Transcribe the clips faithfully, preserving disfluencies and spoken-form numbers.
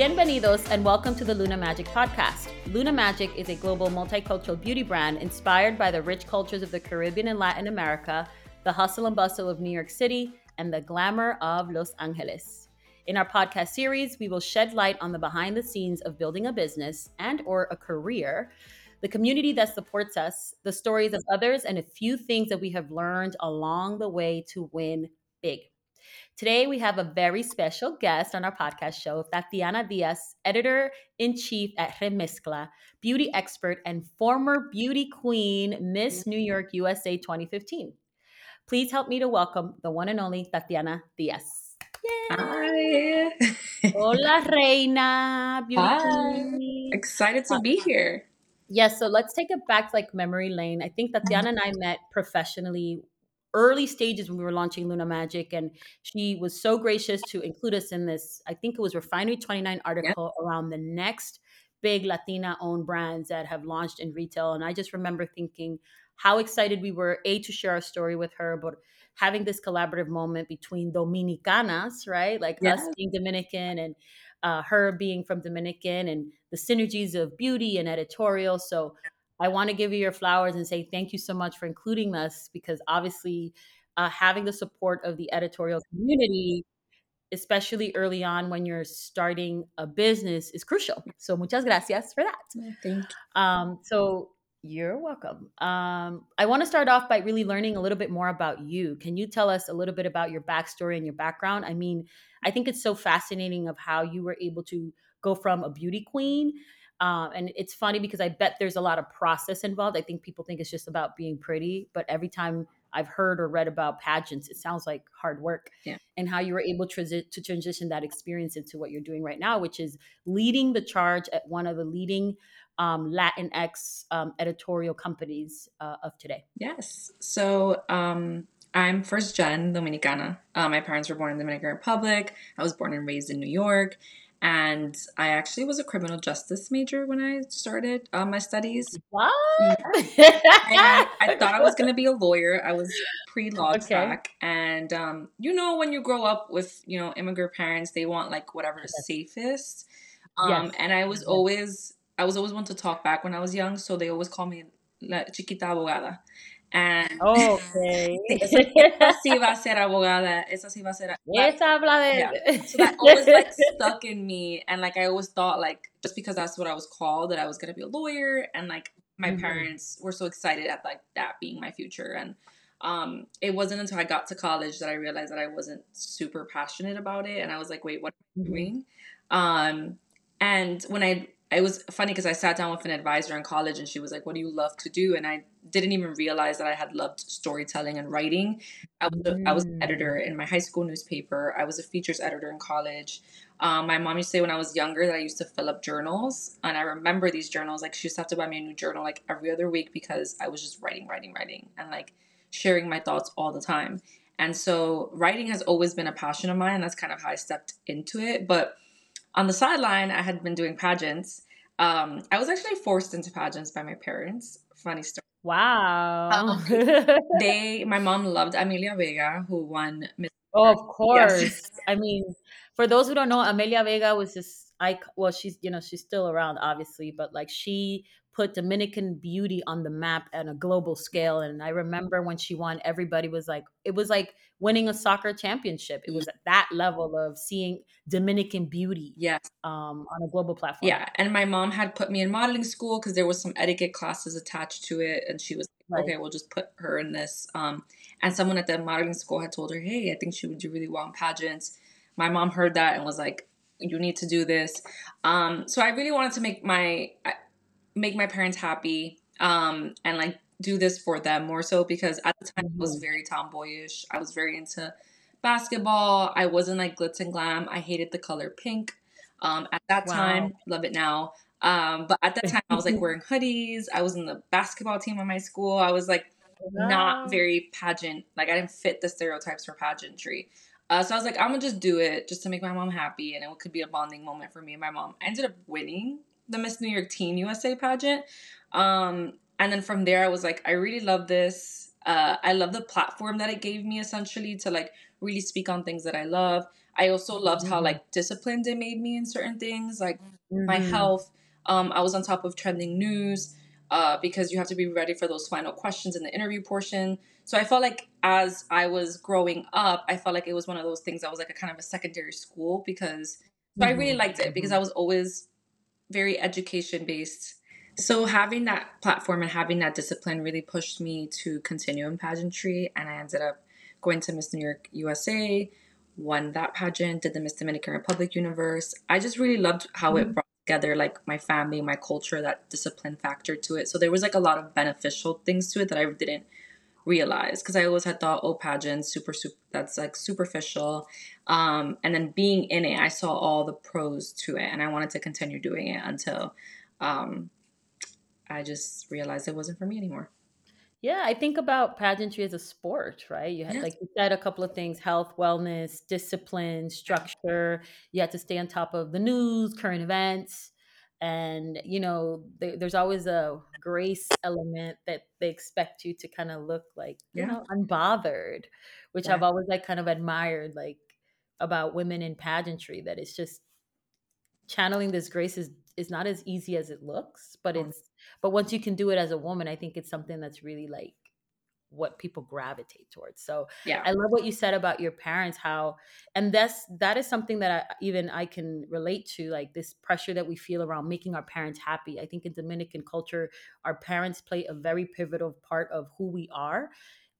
Bienvenidos and welcome to the Luna Magic podcast. Luna Magic is a global multicultural beauty brand inspired by the rich cultures of the Caribbean and Latin America, the hustle and bustle of New York City, and the glamour of Los Angeles. In our podcast series, we will shed light on the behind the scenes of building a business and or a career, the community that supports us, the stories of others, and a few things that we have learned along the way to win big. Today, we have a very special guest on our podcast show, Thatiana Diaz, editor-in-chief at Remezcla, beauty expert and former beauty queen, Miss New York U S A twenty fifteen. Please help me to welcome the one and only Thatiana Diaz. Yay. Hi. Hola, Reina. Beauty Hi. Queen. Excited to be here. Yes, yeah, so let's take it back to like memory lane. I think Thatiana and I met professionally early stages when we were launching Luna Magic, and she was so gracious to include us in this, I think it was Refinery twenty-nine article yeah. around the next big Latina-owned brands that have launched in retail. And I just remember thinking how excited we were, A, to share our story with her, but having this collaborative moment between Dominicanas, right? Like yeah. us being Dominican and uh, her being from Dominican, and the synergies of beauty and editorial. So I want to give you your flowers and say thank you so much for including us, because obviously uh, having the support of the editorial community, especially early on when you're starting a business, is crucial. So muchas gracias for that. Thank you. Um, so You're welcome. Um, I want to start off by really learning a little bit more about you. Can you tell us a little bit about your backstory and your background? I mean, I think it's so fascinating of how you were able to go from a beauty queen. Uh, and it's funny because I bet there's a lot of process involved. I think people think it's just about being pretty, but every time I've heard or read about pageants, it sounds like hard work. Yeah. And how you were able to, to transition that experience into what you're doing right now, which is leading the charge at one of the leading um, Latinx um, editorial companies uh, of today. Yes. So um, I'm first gen Dominicana. Uh, my parents were born in the Dominican Republic. I was born and raised in New York. And I actually was a criminal justice major when I started uh, my studies. What? Yeah. I, I thought I was going to be a lawyer. I was pre-law okay. track. And, um, you know, when you grow up with, you know, immigrant parents, they want like whatever is yes. safest. Um, yes. And I was yes. always, I was always one to talk back when I was young. So they always called me La Chiquita Abogada. And okay. Esa sí va a ser abogada. Esa sí va a ser. Esa habla de. So that always like stuck in me, and like I always thought like just because that's what I was called that I was gonna be a lawyer, and like my mm-hmm. parents were so excited at like that being my future, and um, it wasn't until I got to college that I realized that I wasn't super passionate about it, and I was like, wait, what am I doing? Um, and when I. It was funny because I sat down with an advisor in college and she was like, what do you love to do? And I didn't even realize that I had loved storytelling and writing. I was, a, mm. I was an editor in my high school newspaper. I was a features editor in college. Um, my mom used to say when I was younger that I used to fill up journals. And I remember these journals, like she used to have to buy me a new journal like every other week because I was just writing, writing, writing and like sharing my thoughts all the time. And so writing has always been a passion of mine. And that's kind of how I stepped into it. But on the sideline, I had been doing pageants. Um, I was actually forced into pageants by my parents. Funny story. Wow. Um, they, my mom loved Amelia Vega, who won Miss New York. Oh, of course. Yes. I mean, for those who don't know, Amelia Vega was this, I, well, she's, you know, she's still around, obviously, but like she put Dominican beauty on the map on a global scale. And I remember when she won, everybody was like, it was like winning a soccer championship. It was at that level of seeing Dominican beauty yes. um, on a global platform. Yeah. And my mom had put me in modeling school because there was some etiquette classes attached to it. And she was like, right. okay, we'll just put her in this. Um, and someone at the modeling school had told her, hey, I think she would do really well in pageants. My mom heard that and was like, you need to do this. Um, so I really wanted to make my... I, make my parents happy um, and like do this for them more so because at the time mm-hmm. I was very tomboyish. I was very into basketball. I wasn't like glitz and glam. I hated the color pink um, at that wow. time. Love it now. Um, but at that time I was like wearing hoodies. I was in the basketball team at my school. I was like wow. not very pageant. Like I didn't fit the stereotypes for pageantry. Uh, so I was like, I'm gonna just do it just to make my mom happy. And it could be a bonding moment for me and my mom. I ended up winning the Miss New York Teen U S A pageant. Um, and then from there, I was like, I really love this. Uh, I love the platform that it gave me essentially to like really speak on things that I love. I also loved how like disciplined it made me in certain things, like mm-hmm. my health. Um, I was on top of trending news uh, because you have to be ready for those final questions in the interview portion. So I felt like as I was growing up, I felt like it was one of those things that was like a kind of a secondary school because mm-hmm. I really liked it because I was always very education based. So having that platform and having that discipline really pushed me to continue in pageantry. And I ended up going to Miss New York U S A, won that pageant, did the Miss Dominican Republic Universe. I just really loved how mm-hmm. it brought together like my family, my culture, that discipline factor to it. So there was like a lot of beneficial things to it that I didn't realize because I always had thought, oh, pageants, super, super, that's like superficial. Um, and then being in it, I saw all the pros to it and I wanted to continue doing it until um, I just realized it wasn't for me anymore. Yeah, I think about pageantry as a sport, right? You had, yes. like you said, a couple of things: health, wellness, discipline, structure. You had to stay on top of the news, current events, and you know, th- there's always a grace element that they expect you to kind of look like, you yeah. know, unbothered, which yeah. I've always like kind of admired, like about women in pageantry, that it's just channeling this grace is is not as easy as it looks, but mm-hmm. it's. But once you can do it as a woman, I think it's something that's really like what people gravitate towards. So yeah. I love what you said about your parents, how, and that's, that is something that I, even I can relate to, like this pressure that we feel around making our parents happy. I think in Dominican culture, our parents play a very pivotal part of who we are.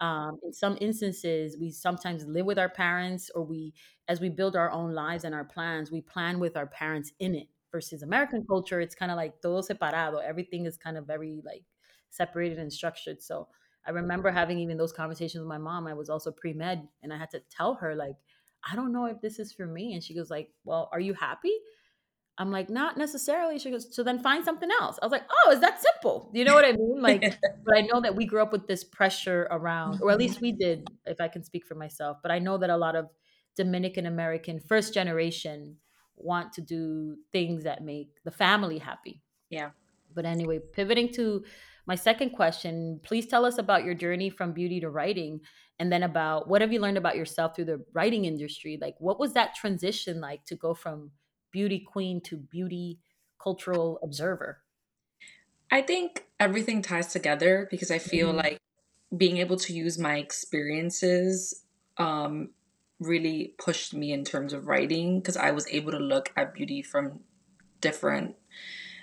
Um, in some instances, we sometimes live with our parents, or we, as we build our own lives and our plans, we plan with our parents in it. Versus American culture, it's kind of like todo separado. Everything is kind of very like separated and structured. So I remember having even those conversations with my mom. I was also pre-med and I had to tell her like, I don't know if this is for me. And she goes like, well, are you happy? I'm like, not necessarily. She goes, so then find something else. I was like, oh, is that simple? You know what I mean? Like, but I know that we grew up with this pressure around, or at least we did, if I can speak for myself. But I know that a lot of Dominican American first generation want to do things that make the family happy. Yeah. But anyway, pivoting to my second question, please tell us about your journey from beauty to writing, and then about what have you learned about yourself through the writing industry? Like, what was that transition like to go from beauty queen to beauty cultural observer? I think everything ties together because I feel mm-hmm. like being able to use my experiences um really pushed me in terms of writing, because I was able to look at beauty from different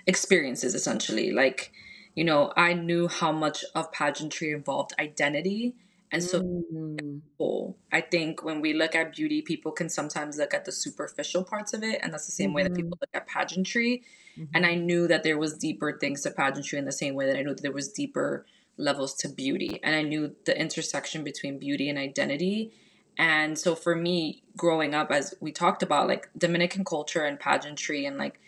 experiences, essentially. Like, you know, I knew how much of pageantry involved identity. And so mm. I think when we look at beauty, people can sometimes look at the superficial parts of it. And that's the same mm-hmm. way that people look at pageantry. Mm-hmm. And I knew that there was deeper things to pageantry in the same way that I knew that there was deeper levels to beauty. And I knew the intersection between beauty and identity. And so for me, growing up, as we talked about, like Dominican culture and pageantry and like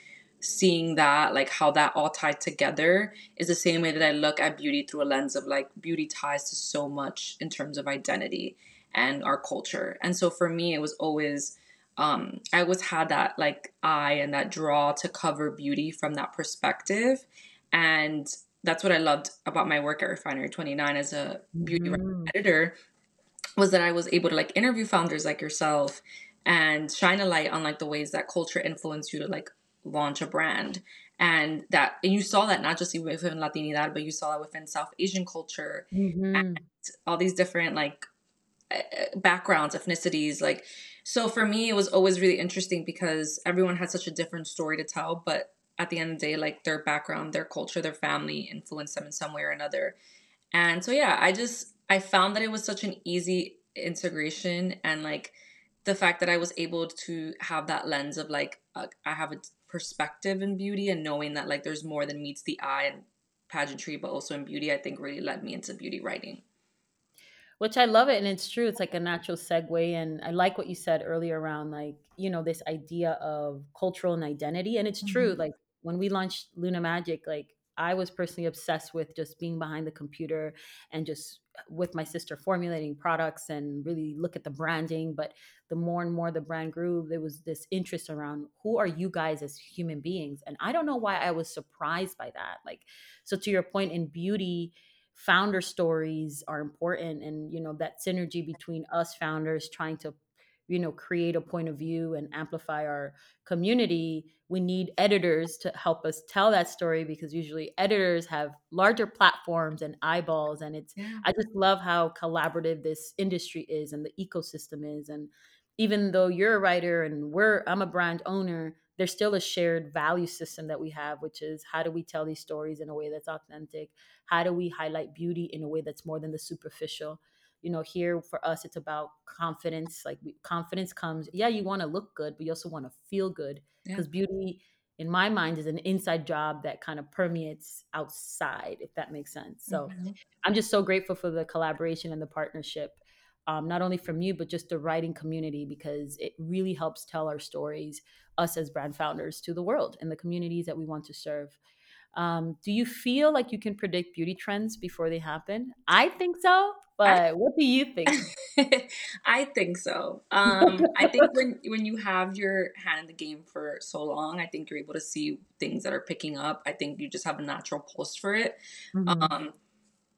seeing that, like how that all tied together is the same way that I look at beauty through a lens of like beauty ties to so much in terms of identity and our culture. And so for me, it was always, um, I always had that like eye and that draw to cover beauty from that perspective. And that's what I loved about my work at Refinery twenty-nine as a beauty mm. editor, was that I was able to like interview founders like yourself and shine a light on like the ways that culture influenced you to like launch a brand. And that, and you saw that not just within Latinidad, but you saw that within South Asian culture mm-hmm. and all these different like backgrounds, ethnicities. Like, so for me, it was always really interesting because everyone had such a different story to tell, but at the end of the day, like their background, their culture, their family influenced them in some way or another. And so, yeah, I just, I found that it was such an easy integration, and like the fact that I was able to have that lens of like, uh, I have a perspective in beauty and knowing that like there's more than meets the eye in pageantry, but also in beauty, I think really led me into beauty writing. Which I love it. And it's true. It's like a natural segue. And I like what you said earlier around like, you know, this idea of cultural and identity. And it's mm-hmm. true. Like when we launched Luna Magic, like I was personally obsessed with just being behind the computer and just with my sister formulating products and really look at the branding. But the more and more the brand grew, there was this interest around who are you guys as human beings? And I don't know why I was surprised by that. Like, so to your point in beauty, founder stories are important. And, you know, that synergy between us founders trying to you know, create a point of view and amplify our community, we need editors to help us tell that story, because usually editors have larger platforms and eyeballs. And it's, yeah. I just love how collaborative this industry is and the ecosystem is. And even though you're a writer and we're, I'm a brand owner, there's still a shared value system that we have, which is how do we tell these stories in a way that's authentic? How do we highlight beauty in a way that's more than the superficial? You know, here for us, it's about confidence. Like we, confidence comes, yeah, you want to look good, but you also want to feel good, because yeah. beauty, in my mind, is an inside job that kind of permeates outside, if that makes sense. So mm-hmm. I'm just so grateful for the collaboration and the partnership. Um, not only from you, but just the writing community, because it really helps tell our stories, us as brand founders, to the world and the communities that we want to serve. Um, do you feel like you can predict beauty trends before they happen? I think so, but I, what do you think? I think so. Um, I think when, when you have your hand in the game for so long, I think you're able to see things that are picking up. I think you just have a natural pulse for it. Mm-hmm. Um,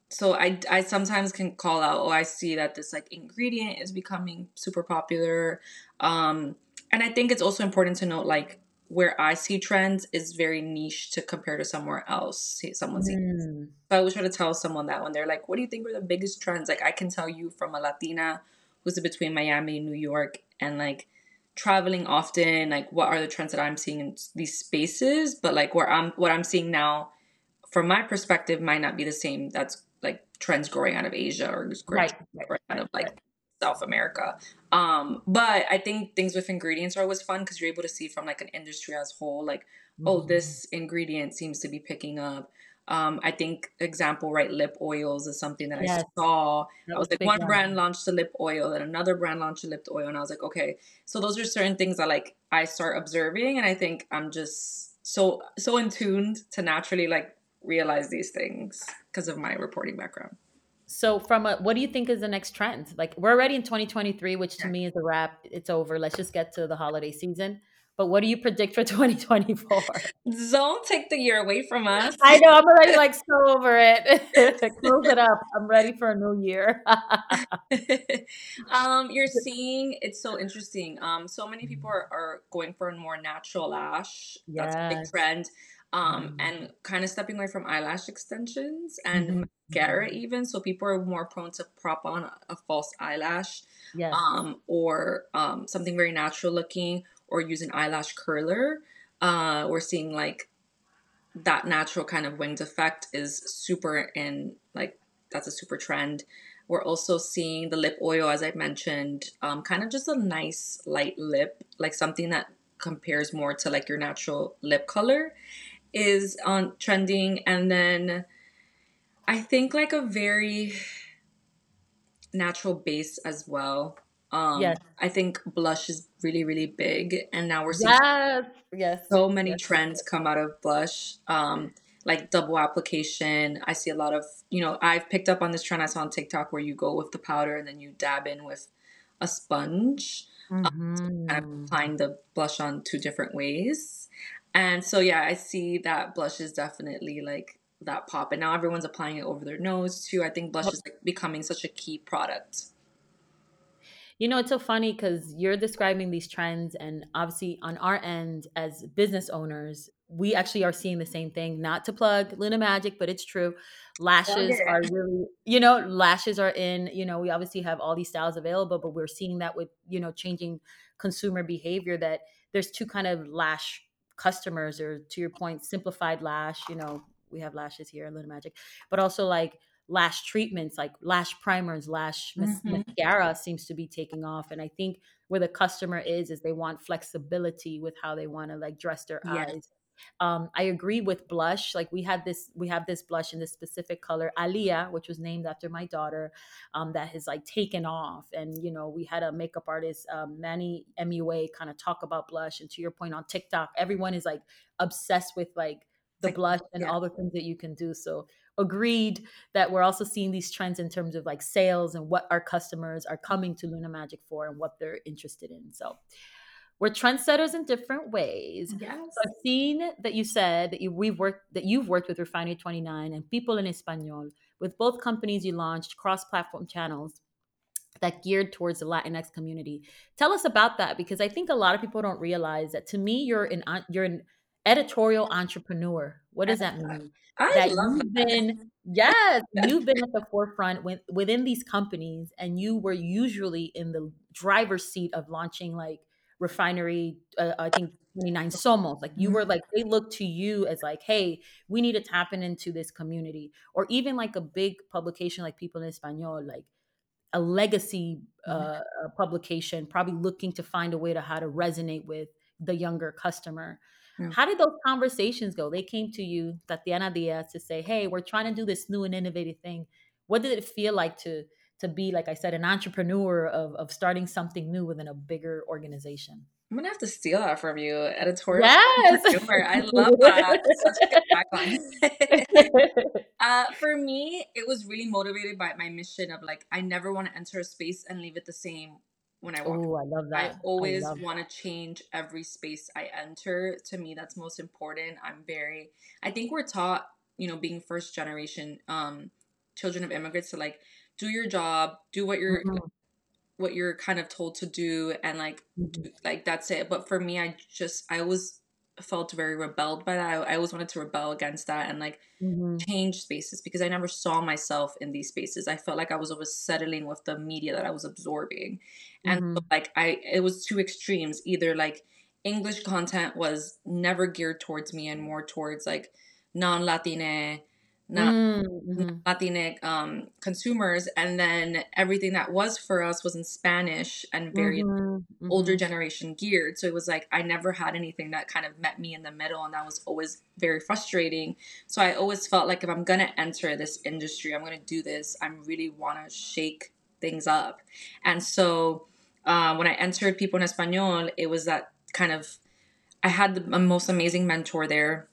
So I, I sometimes can call out, oh, I see that this like ingredient is becoming super popular. Um, and I think it's also important to note, like, where I see trends is very niche to compare to somewhere else. Someone's mm. So I always try to tell someone that when they're like, what do you think are the biggest trends? Like, I can tell you from a Latina who's between Miami and New York and like traveling often, like what are the trends that I'm seeing in these spaces? But like where I'm, what I'm seeing now from my perspective might not be the same. That's like trends growing out of Asia or just growing right. out of like right. South America. Um, but I think things with ingredients are always fun, because you're able to see from like an industry as whole, like, mm-hmm. oh, this ingredient seems to be picking up. Um, I think example, right. Lip oils is something that yes. I saw. That I was like, one one brand launched a lip oil and another brand launched a lip oil. And I was like, okay, so those are certain things that like I start observing. And I think I'm just so, so in tuned to naturally like realize these things because of my reporting background. So from a, what do you think is the next trend? Like, we're already in twenty twenty-three, which to yeah. me is a wrap. It's over. Let's just get to the holiday season. But what do you predict for twenty twenty-four? Don't take the year away from us. I know. I'm already like so over it. Close it up. I'm ready for a new year. um, you're seeing, it's so interesting. Um, so many people are, are going for a more natural lash. Yes. That's a big trend. Um, and kind of stepping away from eyelash extensions and mm-hmm. mascara even. So people are more prone to prop on a, a false eyelash yes. um, or um, something very natural looking, or use an eyelash curler. Uh, we're seeing like that natural kind of winged effect is super in, like, that's a super trend. We're also seeing the lip oil, as I mentioned, um, kind of just a nice light lip, like something that compares more to like your natural lip color is on trending. And then I think like a very natural base as well. Um, yes. I think blush is really, really big. And now we're seeing yes. Yes. so many yes. trends come out of blush, um, like double application. I see a lot of, you know, I've picked up on this trend I saw on TikTok where you go with the powder and then you dab in with a sponge. Mm-hmm. Um, so I'm applying the blush on two different ways. And so, yeah, I see that blush is definitely like that pop. And now everyone's applying it over their nose too. I think blush is like becoming such a key product. You know, it's so funny because you're describing these trends, and obviously on our end as business owners, we actually are seeing the same thing. Not to plug Luna Magic, but it's true. Lashes okay. are really, you know, lashes are in, you know, we obviously have all these styles available, but we're seeing that with, you know, changing consumer behavior, that there's two kind of lash customers, or to your point, simplified lash. You know, we have lashes here in Luna Magic, but also like lash treatments, like lash primers, lash mm-hmm. mascara seems to be taking off. And I think where the customer is, is they want flexibility with how they want to like dress their yeah. eyes. Um, I agree with blush. Like we had this, we have this blush in this specific color, Alia, which was named after my daughter, um, that has like taken off. And, you know, we had a makeup artist, um, Manny M U A, kind of talk about blush. And to your point on TikTok, everyone is like obsessed with like the like, blush and yeah. all the things that you can do. So agreed that we're also seeing these trends in terms of like sales and what our customers are coming to Luna Magic for and what they're interested in. So we're trendsetters in different ways. Yes. So I've seen that you said that you, we've worked, that you've worked with Refinery twenty-nine and People en Español. With both companies, you launched cross-platform channels. that geared towards the Latinx community. Tell us about that, because I think a lot of people don't realize that. To me, you're an you're an editorial entrepreneur. What does that mean? I that love you've that. been yes, you've been at the forefront with, within these companies, and you were usually in the driver's seat of launching like Refinery, uh, I think twenty-nine, Somos. Like you were like, they looked to you as like, hey, we need to tap in into this community, or even like a big publication like People en Español, like a legacy uh, publication, probably looking to find a way to how to resonate with the younger customer. Yeah. How did those conversations go? They came to you, Thatiana Diaz, to say, hey, we're trying to do this new and innovative thing. What did it feel like to to be, like I said, an entrepreneur of, of starting something new within a bigger organization? I'm going to have to steal that from you. Editorial. Yes. I love that. Such a good background. uh, for me, it was really motivated by my mission of like, I never want to enter a space and leave it the same when I walk. Oh, I love that. I always want to change every space I enter. To me, that's most important. I'm very, I think we're taught, you know, being first generation um, children of immigrants to like, do your job, do what you're, mm-hmm. what you're kind of told to do. And like, mm-hmm. like, that's it. But for me, I just, I always felt very rebelled by that. I, I always wanted to rebel against that and like mm-hmm. change spaces, because I never saw myself in these spaces. I felt like I was always settling with the media that I was absorbing. And mm-hmm. so like, I, it was two extremes. Either like English content was never geared towards me and more towards like non-Latine Not, mm-hmm. not Latinx um, consumers. And then everything that was for us was in Spanish and very mm-hmm. older generation geared. So it was like, I never had anything that kind of met me in the middle. And that was always very frustrating. So I always felt like if I'm going to enter this industry, I'm going to do this. I really want to shake things up. And so uh, when I entered People en Español, it was that kind of, I had the most amazing mentor there.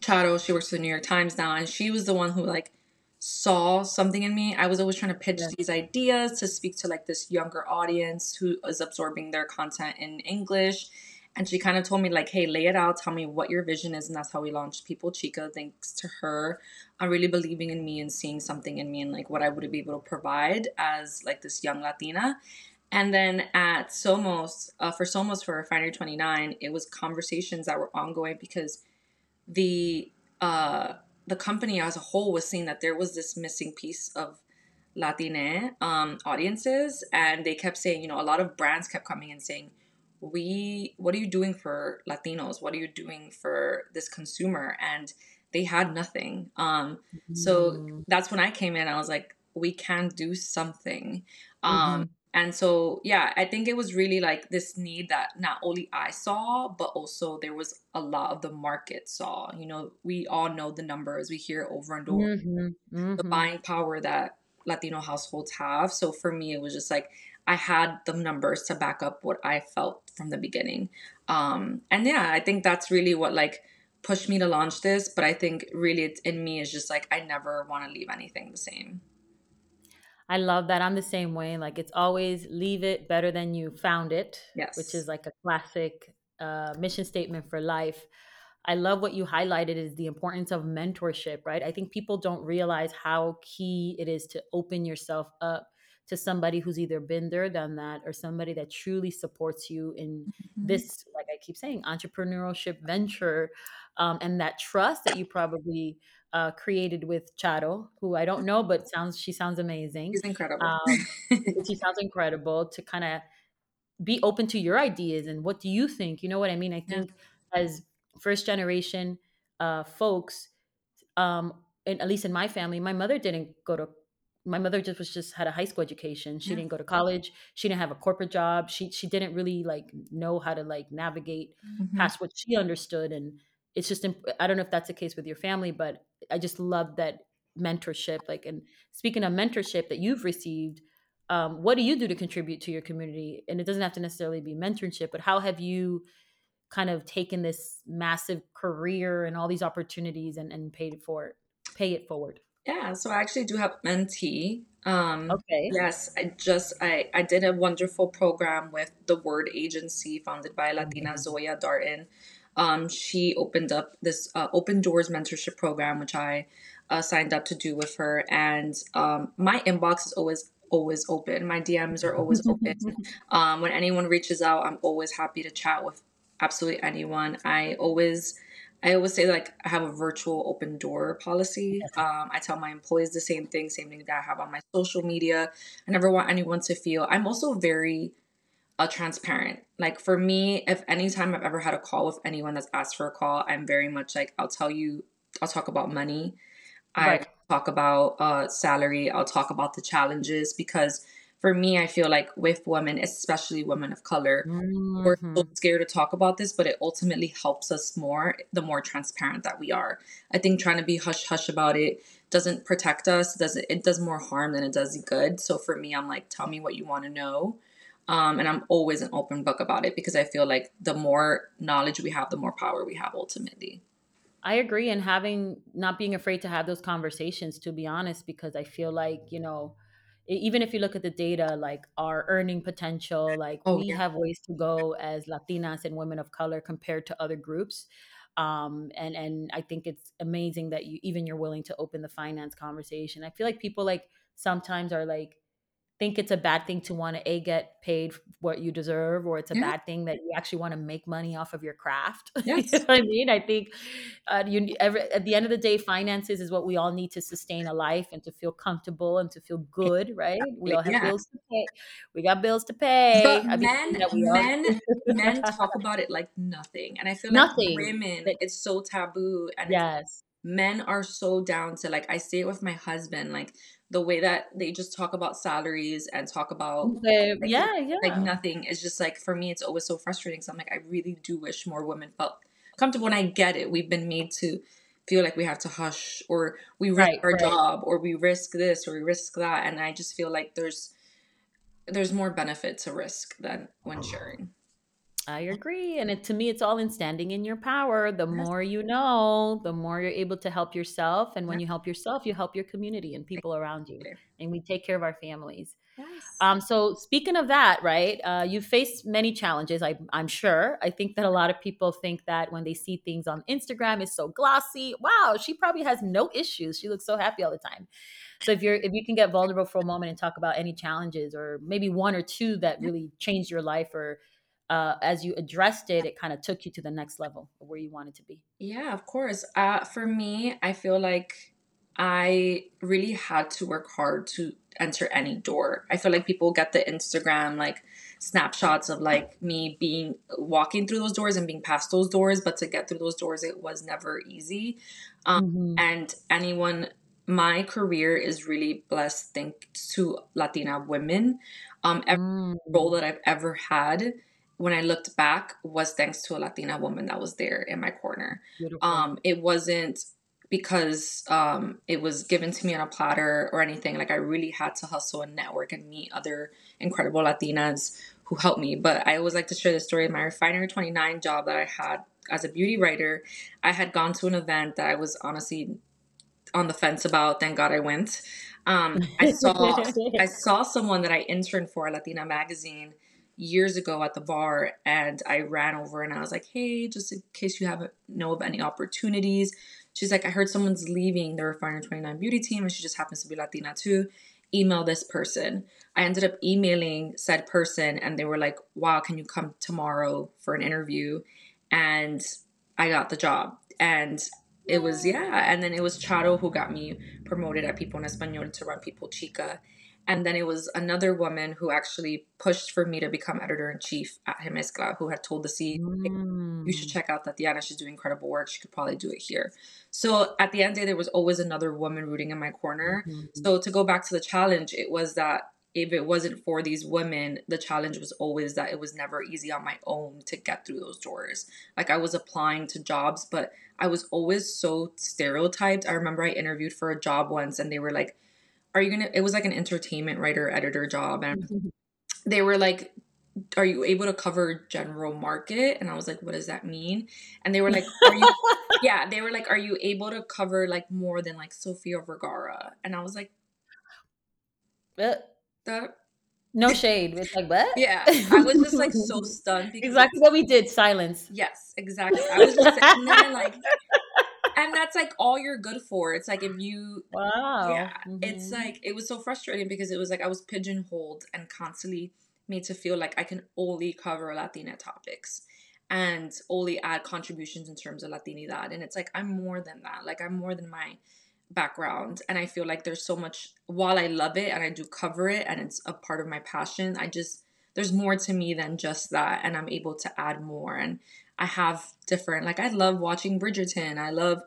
Charo, she works for the New York Times now, and she was the one who like saw something in me. I was always trying to pitch yeah. these ideas to speak to like this younger audience who is absorbing their content in English. And she kind of told me like, hey, lay it out. Tell me what your vision is. And that's how we launched People Chica. Thanks to her, I'm really believing in me and seeing something in me and like what I would be able to provide as like this young Latina. And then at Somos, uh, for Somos for Refinery twenty-nine, it was conversations that were ongoing because the uh the company as a whole was seeing that there was this missing piece of Latine um audiences, and they kept saying, you know, a lot of brands kept coming and saying, we what are you doing for Latinos? What are you doing for this consumer? And they had nothing. Um mm-hmm. So that's when I came in. I was like, we can do something. Um mm-hmm. And so, yeah, I think it was really like this need that not only I saw, but also there was a lot of the market saw. You know, we all know the numbers. We hear over and over mm-hmm, mm-hmm. the buying power that Latino households have. So for me, it was just like I had the numbers to back up what I felt from the beginning. Um, and yeah, I think that's really what like pushed me to launch this. But I think really it's in me is just like I never want to leave anything the same. I love that. I'm the same way. Like it's always leave it better than you found it, yes. which is like a classic uh, mission statement for life. I love what you highlighted is the importance of mentorship, right? I think people don't realize how key it is to open yourself up to somebody who's either been there, done that, or somebody that truly supports you in mm-hmm. this, like I keep saying, entrepreneurship venture, um, and that trust that you probably Uh, created with Charo, who I don't know, but sounds she sounds amazing. She's incredible. Um, she sounds incredible to kind of be open to your ideas and what do you think? You know what I mean? I think yeah. as first generation uh, folks, um, and at least in my family, my mother didn't go to. My mother just was just had a high school education. She yeah. didn't go to college. She didn't have a corporate job. She she didn't really like know how to like navigate mm-hmm. past what she understood. And it's just I don't know if that's the case with your family, but I just love that mentorship. Like, and speaking of mentorship that you've received, um, what do you do to contribute to your community? And it doesn't have to necessarily be mentorship, but how have you kind of taken this massive career and all these opportunities and, and paid it for, pay it forward? Yeah. So I actually do have mentee. Um, okay. Yes. I just, I, I did a wonderful program with the Word Agency founded by Latina mm-hmm. Zoya Darton. Um, she opened up this uh, Open Doors mentorship program, which I uh, signed up to do with her. And um, my inbox is always always open. My D Ms are always open. Um, when anyone reaches out, I'm always happy to chat with absolutely anyone. I always, I always say, like, I have a virtual open door policy. Um, I tell my employees the same thing, same thing that I have on my social media. I never want anyone to feel, I'm also very uh, transparent. Like, for me, if any time I've ever had a call with anyone that's asked for a call, I'm very much like, I'll tell you, I'll talk about money. Right. I talk about uh, salary. I'll talk about the challenges, because for me, I feel like with women, especially women of color, mm-hmm. we're so scared to talk about this, but it ultimately helps us more the more transparent that we are. I think trying to be hush hush about it doesn't protect us. Doesn't it does more harm than it does good. So for me, I'm like, tell me what you want to know, um, and I'm always an open book about it, because I feel like the more knowledge we have, the more power we have ultimately. I agree, and having not being afraid to have those conversations, to be honest, because I feel like, you know, even if you look at the data, like our earning potential, like oh, we yeah. have ways to go as Latinas and women of color compared to other groups. Um, and, and I think it's amazing that you even you're willing to open the finance conversation. I feel like people like sometimes are like, think it's a bad thing to want to a get paid what you deserve, or it's a yeah. bad thing that you actually want to make money off of your craft. Yes. You know what I mean? I think uh, you, every, at the end of the day, finances is what we all need to sustain a life and to feel comfortable and to feel good, right? We all have yeah. bills to pay. We got bills to pay. But I mean, men, we all- men, men talk about it like nothing, and I feel like nothing. Women, it's so taboo. And yes, men are so down to, like, I say it with my husband, like, the way that they just talk about salaries and talk about okay. like, yeah, yeah. like nothing is just like, for me, it's always so frustrating. So I'm like, I really do wish more women felt comfortable. And I get it. We've been made to feel like we have to hush, or we risk right, our right. job, or we risk this, or we risk that. And I just feel like there's, there's more benefit to risk than when sharing. I agree. And it, to me, it's all in standing in your power. The more you know, the more you're able to help yourself. And when you help yourself, you help your community and people around you. And we take care of our families. Yes. Um, so speaking of that, right, uh, you faced many challenges, I, I'm sure. I think that a lot of people think that when they see things on Instagram, it's so glossy. Wow, she probably has no issues. She looks so happy all the time. So if you're, if you can get vulnerable for a moment and talk about any challenges, or maybe one or two that really changed your life, or Uh, as you addressed it, it kind of took you to the next level of where you wanted to be. Yeah, of course. Uh, for me, I feel like I really had to work hard to enter any door. I feel like people get the Instagram, like, snapshots of like me being walking through those doors and being past those doors. But to get through those doors, it was never easy. Um, mm-hmm. And anyone, my career is really blessed thanks to Latina women. Um, every mm. role that I've ever had, when I looked back, was thanks to a Latina woman that was there in my corner. Um, it wasn't because um, it was given to me on a platter or anything. Like, I really had to hustle and network and meet other incredible Latinas who helped me. But I always like to share the story of my Refinery twenty-nine job that I had as a beauty writer. I had gone to an event that I was honestly on the fence about. Thank God I went. Um, I saw I saw someone that I interned for, Latina Magazine, years ago at the bar, and I ran over and I was like, hey, just in case you haven't know of any opportunities. She's like, I heard someone's leaving the Refinery twenty-nine beauty team, and she just happens to be Latina too. Email this person. I ended up emailing said person, and they were like, wow, can you come tomorrow for an interview? And I got the job. And it was, yeah. And then it was Charo who got me promoted at People en Español to run People Chica. And then it was another woman who actually pushed for me to become editor-in-chief at Remezcla, who had told the C E O, mm. you should check out Thatiana. She's doing incredible work. She could probably do it here. So at the end of the day, there was always another woman rooting in my corner. Mm-hmm. So to go back to the challenge, it was that if it wasn't for these women, the challenge was always that it was never easy on my own to get through those doors. Like, I was applying to jobs, but I was always so stereotyped. I remember I interviewed for a job once, and they were like, are you going to, it was like an entertainment writer, editor job. And mm-hmm. they were like, are you able to cover general market? And I was like, what does that mean? And they were like, are you, yeah, they were like, are you able to cover like more than like Sofia Vergara? And I was like, what? That? No shade. It's like, what? Yeah. I was just like so stunned. Because exactly what we did. Silence. Yes, exactly. I was just sitting there like, And that's like all you're good for. It's like if you, wow, yeah, mm-hmm. It's like, it was so frustrating because it was like I was pigeonholed and constantly made to feel like I can only cover Latina topics and only add contributions in terms of Latinidad. And it's like, I'm more than that. Like I'm more than my background. And I feel like there's so much, while I love it and I do cover it and it's a part of my passion, I just, there's more to me than just that. And I'm able to add more. And I have different, like, I love watching Bridgerton. I love,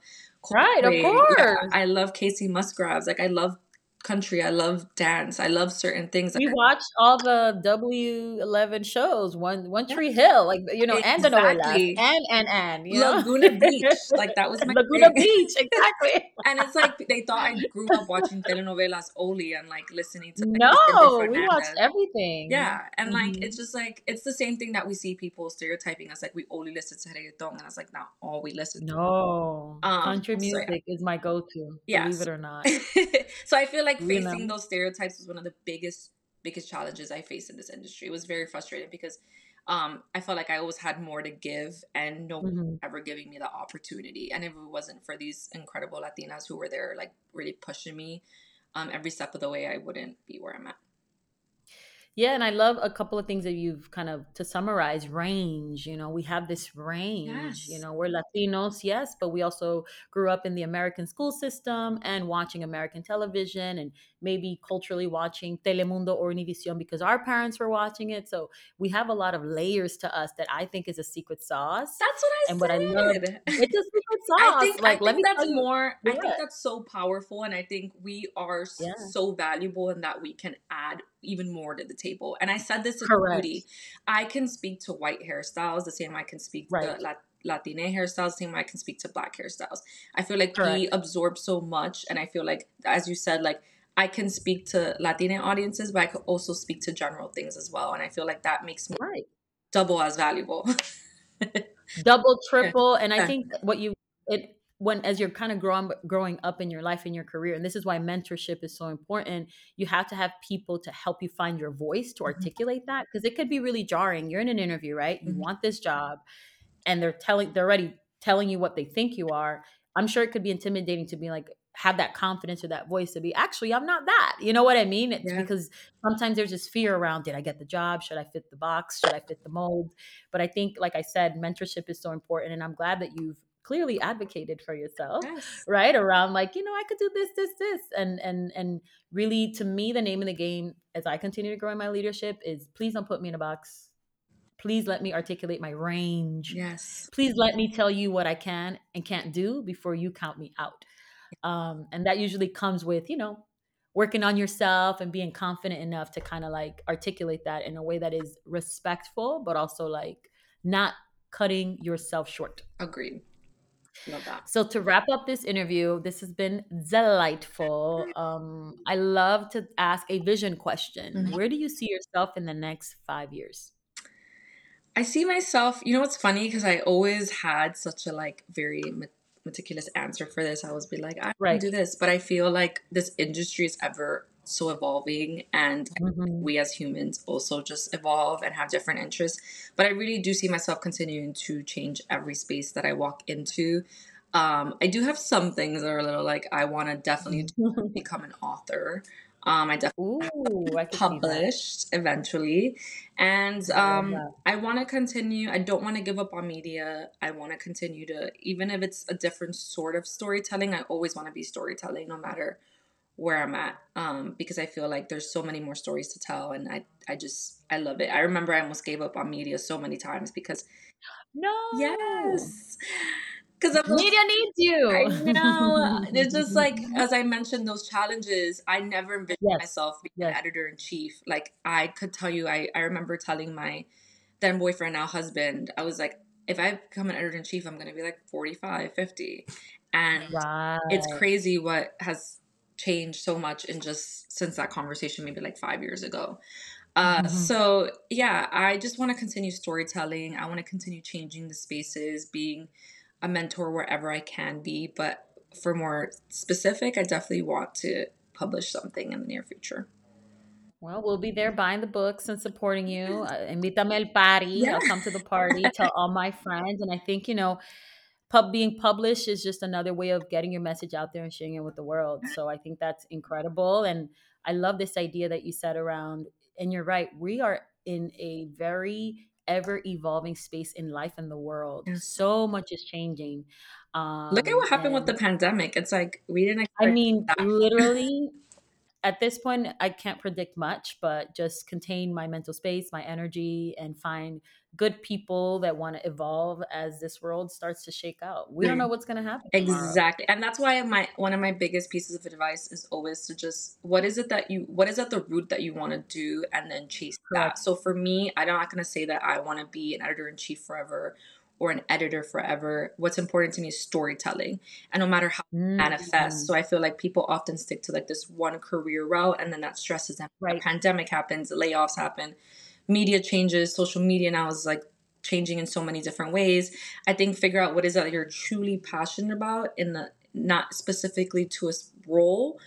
right, of course. Yeah, I love Casey Musgraves. Like I love country. I love dance. I love certain things. You watch all the W eleven shows, One One Tree Hill, like, you know, exactly. and Noelas, and, and, and, you know? Laguna Beach. Like that was my Laguna thing. Beach, exactly. And it's like, they thought I grew up watching telenovelas only and like listening to like, no, we watched everything. Yeah. And like, mm-hmm. It's just like, it's the same thing that we see people stereotyping us. Like we only listen to reggaeton. And I was like, not all we listen to. No. Um, Country music so, yeah. is my go-to, yeah. believe it or not. So I feel like facing yeah. those stereotypes was one of the biggest biggest challenges I faced in this industry. It was very frustrating because um I felt like I always had more to give and no one mm-hmm. was ever giving me the opportunity. And if it wasn't for these incredible Latinas who were there like really pushing me um every step of the way, I wouldn't be where I'm at. Yeah, and I love a couple of things that you've kind of, to summarize, range. You know, we have this range, yes. You know, we're Latinos, yes, but we also grew up in the American school system and watching American television and maybe culturally watching Telemundo or Univision because our parents were watching it. So we have a lot of layers to us that I think is a secret sauce. That's what I and said. What I love, it's a secret sauce. I think, like, I let think me that's more, I think that's so powerful. And I think we are yeah. so valuable in that we can add even more to the table. And I said this in correct. Beauty. I can speak to white hairstyles the same I can speak right. to Lat- Latina hairstyles, the same I can speak to Black hairstyles. I feel like correct. We absorb so much. And I feel like, as you said, like I can speak to Latina audiences, but I could also speak to general things as well. And I feel like that makes me right. double as valuable. Double, triple. And I think what you... it. When as you're kind of growing, growing up in your life, in your career, and this is why mentorship is so important, you have to have people to help you find your voice, to articulate that, because it could be really jarring. You're in an interview, right? You mm-hmm. want this job and they're telling, they're already telling you what they think you are. I'm sure it could be intimidating to be like, have that confidence or that voice to be, actually, I'm not that. You know what I mean? It's yeah. because sometimes there's this fear around, did I get the job? Should I fit the box? Should I fit the mold? But I think, like I said, mentorship is so important. And I'm glad that you've clearly advocated for yourself, yes. right? Around like, you know, I could do this, this, this. And, and, and really to me, the name of the game, as I continue to grow in my leadership is please don't put me in a box. Please let me articulate my range. Yes. Please let me tell you what I can and can't do before you count me out. Um, and that usually comes with, you know, working on yourself and being confident enough to kind of like articulate that in a way that is respectful, but also like not cutting yourself short. Agreed. Love that. So to wrap up this interview, this has been delightful. Um, I love to ask a vision question. Mm-hmm. Where do you see yourself in the next five years? I see myself, you know, what's funny because I always had such a like very meticulous answer for this. I always be like, I right. can do this. But I feel like this industry is ever so evolving and mm-hmm. we as humans also just evolve and have different interests. But I really do see myself continuing to change every space that I walk into. Um, I do have some things that are a little like, I want to definitely become an author. Um, I definitely Ooh, I published eventually. And um, I, I want to continue. I don't want to give up on media. I want to continue to, even if it's a different sort of storytelling, I always want to be storytelling no matter where I'm at, um, because I feel like there's so many more stories to tell. And I, I just, I love it. I remember I almost gave up on media so many times because no, yes, because media needs you. I know. It's just like, as I mentioned, those challenges, I never envisioned yes. myself being yes. an editor in chief. Like I could tell you, I, I remember telling my then boyfriend, now husband, I was like, if I become an editor in chief, I'm going to be like forty-five, fifty. And right. it's crazy what has changed so much in just since that conversation maybe like five years ago. Uh mm-hmm. So yeah, I just want to continue storytelling. I want to continue changing the spaces, being a mentor wherever I can be. But for more specific, I definitely want to publish something in the near future. Well, we'll be there buying the books and supporting you. Uh, invítame al party. Yeah. I'll come to the party, tell all my friends. And I think, you know, pub being published is just another way of getting your message out there and sharing it with the world. So I think that's incredible. And I love this idea that you said around, and you're right, we are in a very ever-evolving space in life and the world. Yeah. So much is changing. Um, Look at what happened with the pandemic. It's like, we didn't expect I mean, that. Literally, at this point, I can't predict much, but just contain my mental space, my energy, and find good people that want to evolve as this world starts to shake out. We don't know what's going to happen tomorrow. Exactly. And that's why my one of my biggest pieces of advice is always to just, what is it that you, what is at the root that you want to do, and then chase that. So for me, I'm not going to say that I want to be an editor-in-chief forever or an editor forever. What's important to me is storytelling, and no matter how it mm-hmm. manifests. So I feel like people often stick to like this one career route, and then that stresses them. Right. The pandemic happens, layoffs happen, media changes, social media now is like changing in so many different ways. I think figure out what is that you're truly passionate about, in the not specifically to a role,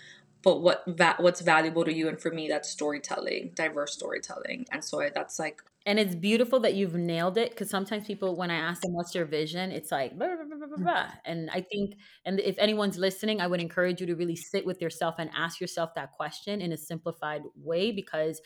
but what va- what's valuable to you. And for me, that's storytelling, diverse storytelling. And so I, that's like, and it's beautiful that you've nailed it, because sometimes people, when I ask them what's your vision, it's like, blah, blah, blah, blah, blah. And I think, and if anyone's listening, I would encourage you to really sit with yourself and ask yourself that question in a simplified way, because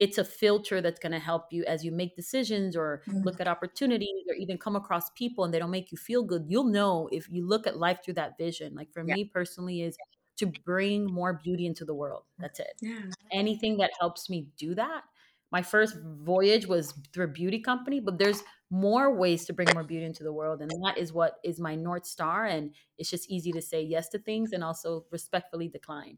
it's a filter that's going to help you as you make decisions or mm-hmm. look at opportunities or even come across people and they don't make you feel good. You'll know if you look at life through that vision. Like for yeah. me personally is to bring more beauty into the world. That's it. Yeah. Anything that helps me do that. My first voyage was through a beauty company, but there's more ways to bring more beauty into the world. And that is what is my North Star. And it's just easy to say yes to things and also respectfully decline.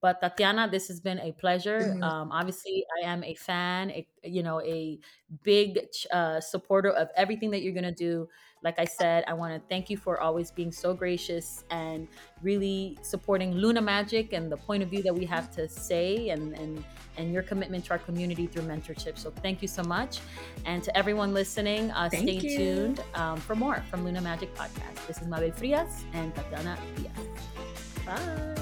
But Thatiana, this has been a pleasure. Mm-hmm. Um, obviously, I am a fan, a, you know, a big uh, supporter of everything that you're going to do. Like I said, I want to thank you for always being so gracious and really supporting Luna Magic and the point of view that we have to say and, and, and your commitment to our community through mentorship. So thank you so much. And to everyone listening, uh, stay you. tuned um, for more from Luna Magic Podcast. This is Mabel Frias and Thatiana Diaz. Bye.